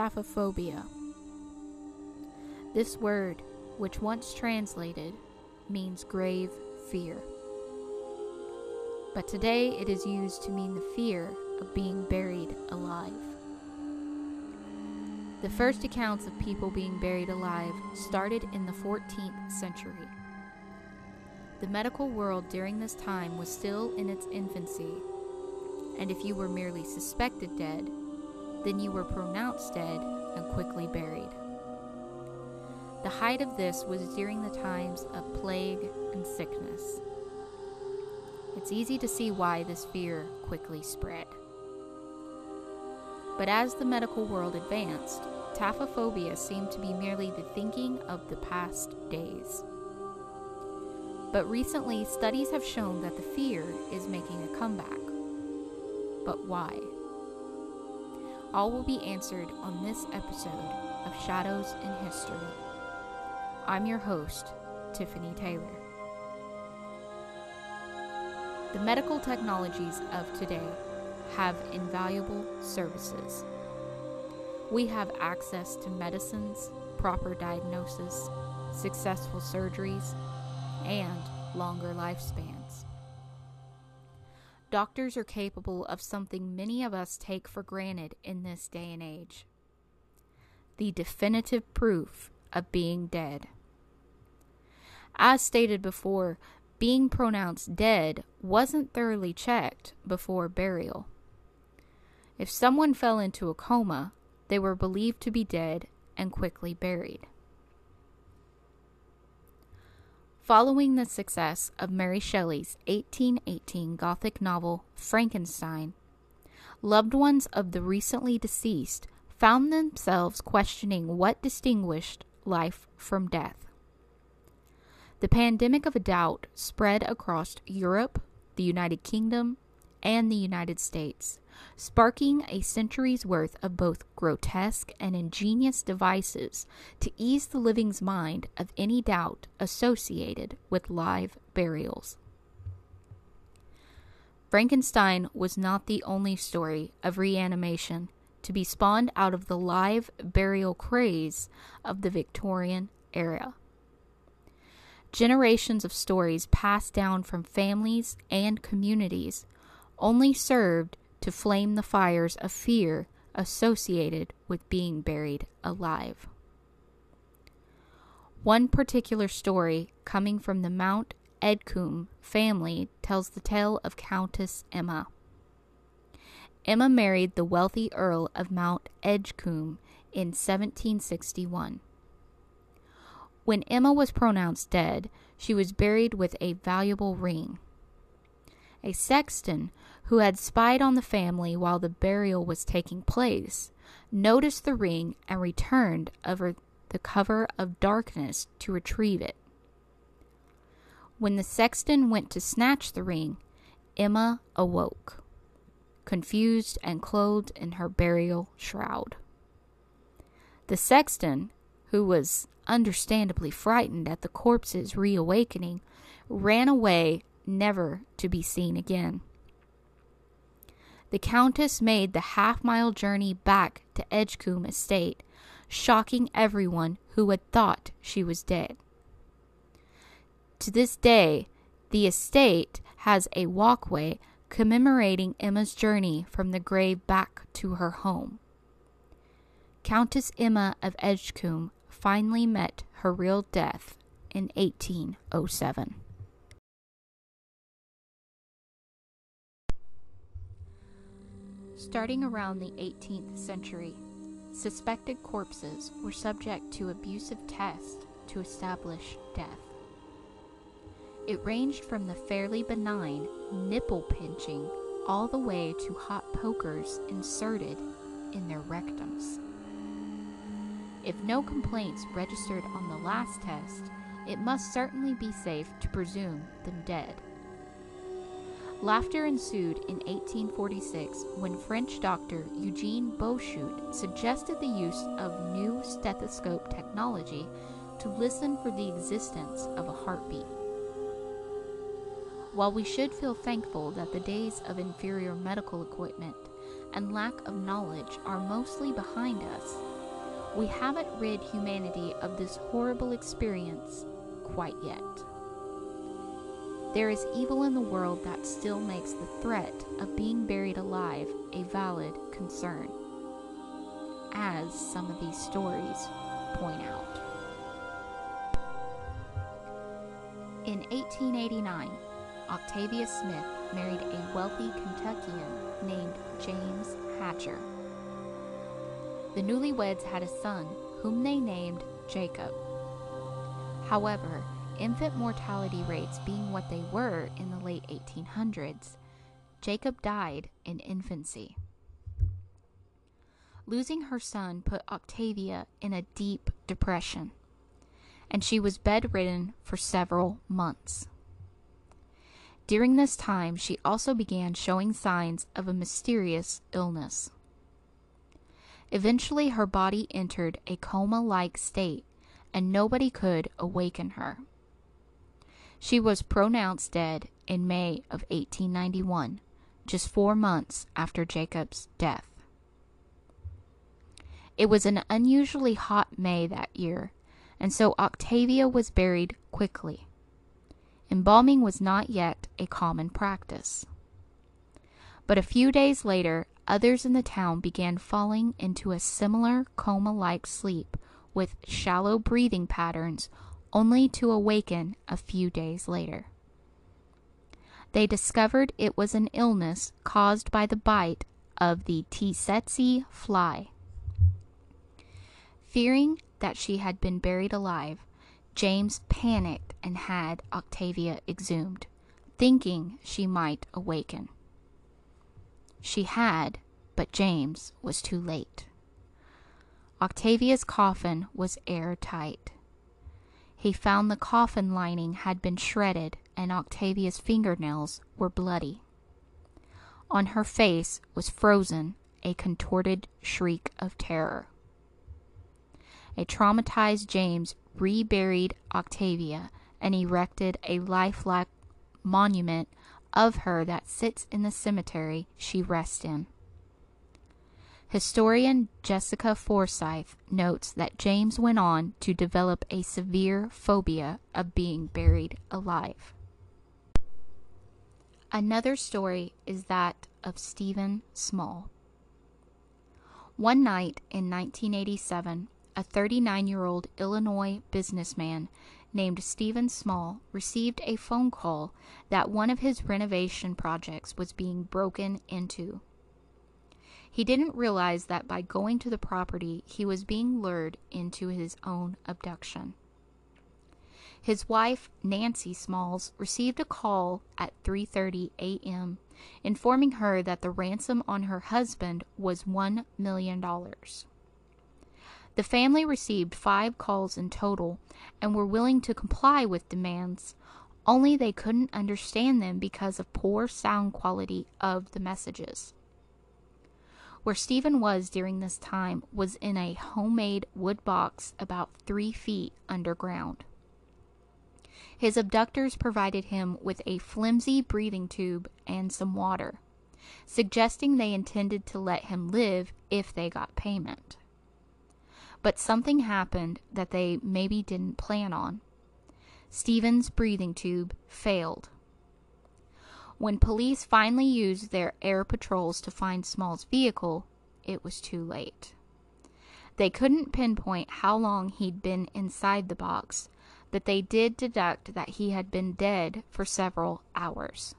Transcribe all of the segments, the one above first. Taphophobia. This word, which once translated, means grave fear. But today it is used to mean the fear of being buried alive. The first accounts of people being buried alive started in the 14th century. The medical world during this time was still in its infancy, and if you were merely suspected dead, then you were pronounced dead and quickly buried. The height of this was during the times of plague and sickness. It's easy to see why this fear quickly spread. But as the medical world advanced, taphophobia seemed to be merely the thinking of the past days. But recently, studies have shown that the fear is making a comeback. But why? All will be answered on this episode of Shadows in History. I'm your host, Tiffany Taylor. The medical technologies of today have invaluable services. We have access to medicines, proper diagnosis, successful surgeries, and longer lifespans. Doctors are capable of something many of us take for granted in this day and age: the definitive proof of being dead. As stated before, being pronounced dead wasn't thoroughly checked before burial. If someone fell into a coma, they were believed to be dead and quickly buried. Following the success of Mary Shelley's 1818 Gothic novel Frankenstein, loved ones of the recently deceased found themselves questioning what distinguished life from death. The pandemic of doubt spread across Europe, the United Kingdom, and the United States, sparking a century's worth of both grotesque and ingenious devices to ease the living's mind of any doubt associated with live burials. Frankenstein was not the only story of reanimation to be spawned out of the live burial craze of the Victorian era. Generations of stories passed down from families and communities only served to flame the fires of fear associated with being buried alive. One particular story coming from the Mount Edgcombe family tells the tale of Countess Emma. Emma married the wealthy Earl of Mount Edgcombe in 1761. When Emma was pronounced dead, she was buried with a valuable ring. A sexton, who had spied on the family while the burial was taking place, noticed the ring and returned over the cover of darkness to retrieve it. When the sexton went to snatch the ring, Emma awoke, confused and clothed in her burial shroud. The sexton, who was understandably frightened at the corpse's reawakening, ran away, never to be seen again. The Countess made the half-mile journey back to Edgcumbe Estate, shocking everyone who had thought she was dead. To this day, the estate has a walkway commemorating Emma's journey from the grave back to her home. Countess Emma of Edgcumbe finally met her real death in 1807. Starting around the 18th century, suspected corpses were subject to abusive tests to establish death. It ranged from the fairly benign nipple pinching all the way to hot pokers inserted in their rectums. If no complaints registered on the last test, it must certainly be safe to presume them dead. Laughter ensued in 1846 when French doctor Eugene Bouchute suggested the use of new stethoscope technology to listen for the existence of a heartbeat. While we should feel thankful that the days of inferior medical equipment and lack of knowledge are mostly behind us, We haven't rid humanity of this horrible experience quite yet. There is evil in the world that still makes the threat of being buried alive a valid concern, as some of these stories point out. In 1889, Octavia Smith married a wealthy Kentuckian named James Hatcher. The newlyweds had a son whom they named Jacob. However, infant mortality rates being what they were in the late 1800s, Jacob died in infancy. Losing her son put Octavia in a deep depression, and she was bedridden for several months. During this time, she also began showing signs of a mysterious illness. Eventually, her body entered a coma-like state, and nobody could awaken her. She was pronounced dead in May of 1891, just 4 months after Jacob's death. It was an unusually hot May that year, and so Octavia was buried quickly. Embalming was not yet a common practice. But a few days later, others in the town began falling into a similar coma-like sleep with shallow breathing patterns, only to awaken a few days later. They discovered it was an illness caused by the bite of the Tsetse fly. Fearing that she had been buried alive, James panicked and had Octavia exhumed, thinking she might awaken. She had, but James was too late. Octavia's coffin was airtight. He found the coffin lining had been shredded and Octavia's fingernails were bloody. On her face was frozen a contorted shriek of terror. A traumatized James reburied Octavia and erected a lifelike monument of her that sits in the cemetery she rests in. Historian Jessica Forsythe notes that James went on to develop a severe phobia of being buried alive. Another story is that of Stephen Small. One night in 1987, a 39-year-old Illinois businessman named Stephen Small received a phone call that one of his renovation projects was being broken into. He didn't realize that by going to the property, he was being lured into his own abduction. His wife, Nancy Smalls, received a call at 3:30 a.m., informing her that the ransom on her husband was $1 million. The family received 5 calls in total and were willing to comply with demands, only they couldn't understand them because of poor sound quality of the messages. Where Stephen was during this time was in a homemade wood box about 3 feet underground. His abductors provided him with a flimsy breathing tube and some water, suggesting they intended to let him live if they got payment. But something happened that they maybe didn't plan on. Stephen's breathing tube failed. When police finally used their air patrols to find Small's vehicle, it was too late. They couldn't pinpoint how long he'd been inside the box, but they did deduct that he had been dead for several hours.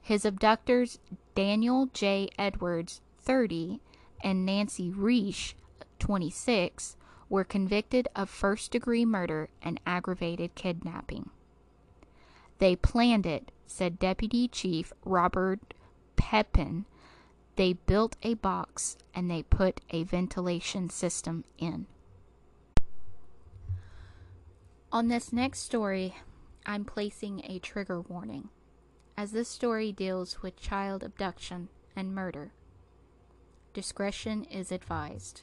His abductors, Daniel J. Edwards, 30, and Nancy Reisch, 26, were convicted of first-degree murder and aggravated kidnapping. They planned it, said Deputy Chief Robert Pepin. They built a box and they put a ventilation system in. On this next story, I'm placing a trigger warning, as this story deals with child abduction and murder. Discretion is advised.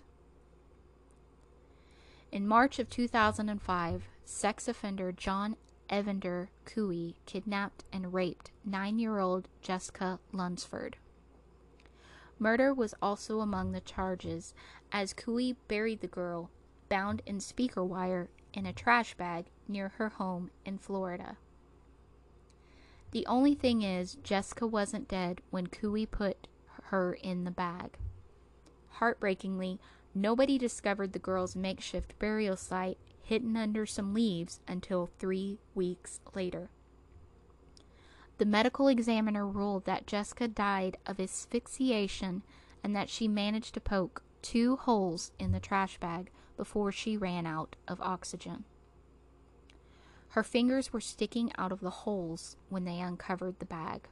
In March of 2005, sex offender John Evander Cooey kidnapped and raped 9-year-old Jessica Lunsford. Murder was also among the charges, as Cooey buried the girl, bound in speaker wire, in a trash bag near her home in Florida. The only thing is, Jessica wasn't dead when Cooey put her in the bag. Heartbreakingly, nobody discovered the girl's makeshift burial site hidden under some leaves until 3 weeks later. The medical examiner ruled that Jessica died of asphyxiation and that she managed to poke 2 holes in the trash bag before she ran out of oxygen. Her fingers were sticking out of the holes when they uncovered the bag.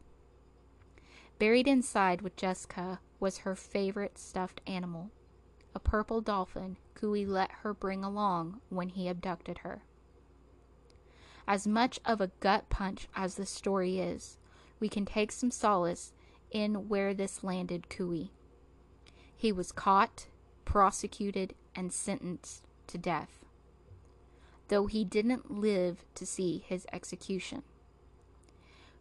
Buried inside with Jessica was her favorite stuffed animal, a purple dolphin Cooey let her bring along when he abducted her. As much of a gut punch as the story is, we can take some solace in where this landed Cooey. He was caught, prosecuted, and sentenced to death, though he didn't live to see his execution.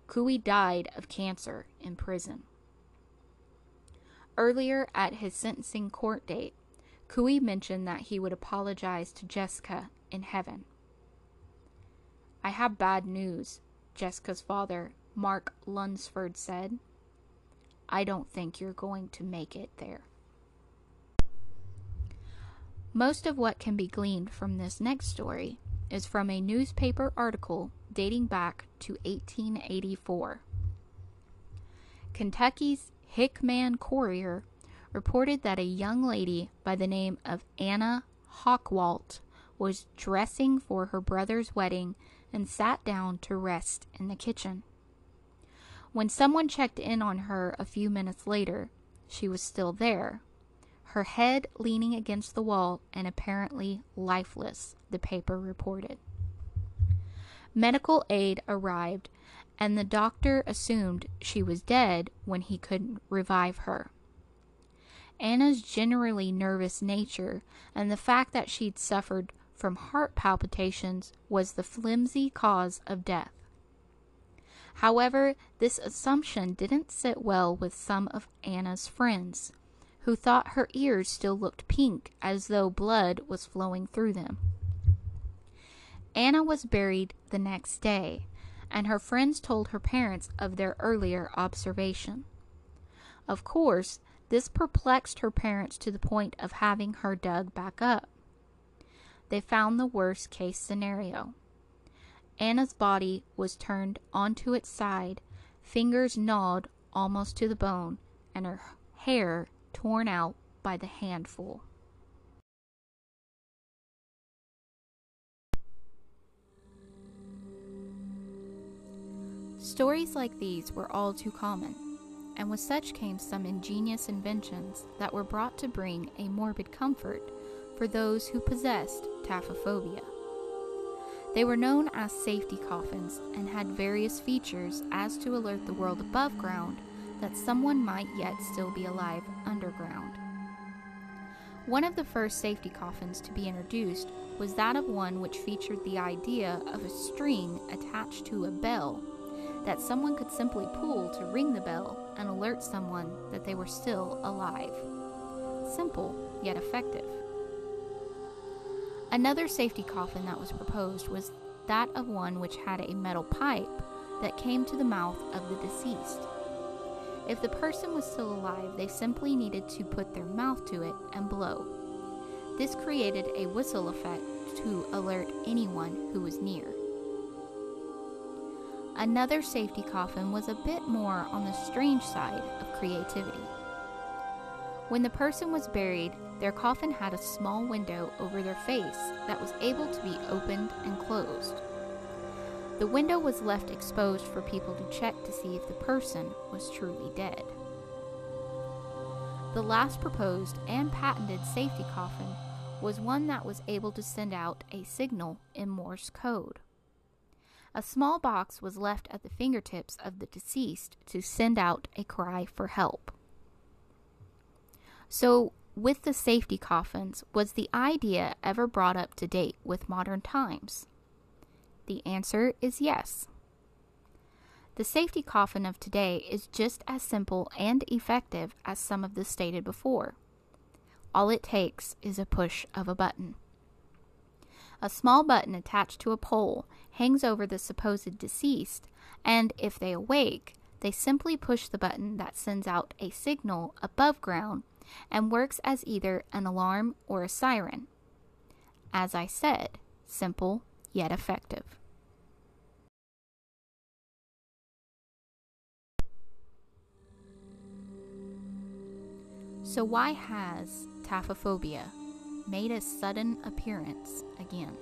Cooey died of cancer in prison. Earlier at his sentencing court date, Cooey mentioned that he would apologize to Jessica in heaven. "I have bad news," Jessica's father, Mark Lunsford, said. "I don't think you're going to make it there." Most of what can be gleaned from this next story is from a newspaper article dating back to 1884. Kentucky's Hickman Courier reported that a young lady by the name of Anna Hochwalt was dressing for her brother's wedding and sat down to rest in the kitchen. When someone checked in on her a few minutes later, she was still there, her head leaning against the wall and apparently lifeless, the paper reported. Medical aid arrived, and the doctor assumed she was dead when he couldn't revive her. Anna's generally nervous nature and the fact that she'd suffered from heart palpitations was the flimsy cause of death. However, this assumption didn't sit well with some of Anna's friends, who thought her ears still looked pink as though blood was flowing through them. Anna was buried the next day, and her friends told her parents of their earlier observation. Of course, this perplexed her parents to the point of having her dug back up. They found the worst-case scenario. Anna's body was turned onto its side, fingers gnawed almost to the bone, and her hair torn out by the handful. Stories like these were all too common, and with such came some ingenious inventions that were brought to bring a morbid comfort for those who possessed taphophobia. They were known as safety coffins and had various features as to alert the world above ground that someone might yet still be alive underground. One of the first safety coffins to be introduced was that of one which featured the idea of a string attached to a bell that someone could simply pull to ring the bell and alert someone that they were still alive. Simple, yet effective. Another safety coffin that was proposed was that of one which had a metal pipe that came to the mouth of the deceased. If the person was still alive, they simply needed to put their mouth to it and blow. This created a whistle effect to alert anyone who was near. Another safety coffin was a bit more on the strange side of creativity. When the person was buried, their coffin had a small window over their face that was able to be opened and closed. The window was left exposed for people to check to see if the person was truly dead. The last proposed and patented safety coffin was one that was able to send out a signal in Morse code. A small box was left at the fingertips of the deceased to send out a cry for help. So, with the safety coffins, was the idea ever brought up to date with modern times? The answer is yes. The safety coffin of today is just as simple and effective as some of the stated before. All it takes is a push of a button. A small button attached to a pole hangs over the supposed deceased, and if they awake, they simply push the button that sends out a signal above ground and works as either an alarm or a siren. As I said, simple yet effective. So why has taphophobia made a sudden appearance again?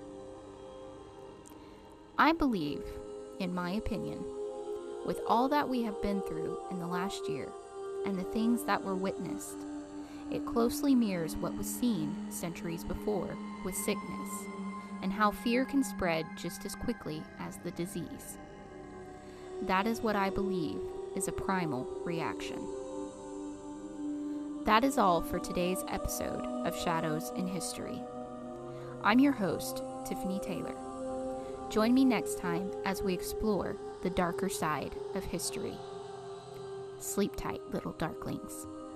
I believe, in my opinion, with all that we have been through in the last year and the things that were witnessed, it closely mirrors what was seen centuries before with sickness and how fear can spread just as quickly as the disease. That is what I believe is a primal reaction. That is all for today's episode of Shadows in History. I'm your host, Tiffany Taylor. Join me next time as we explore the darker side of history. Sleep tight, little darklings.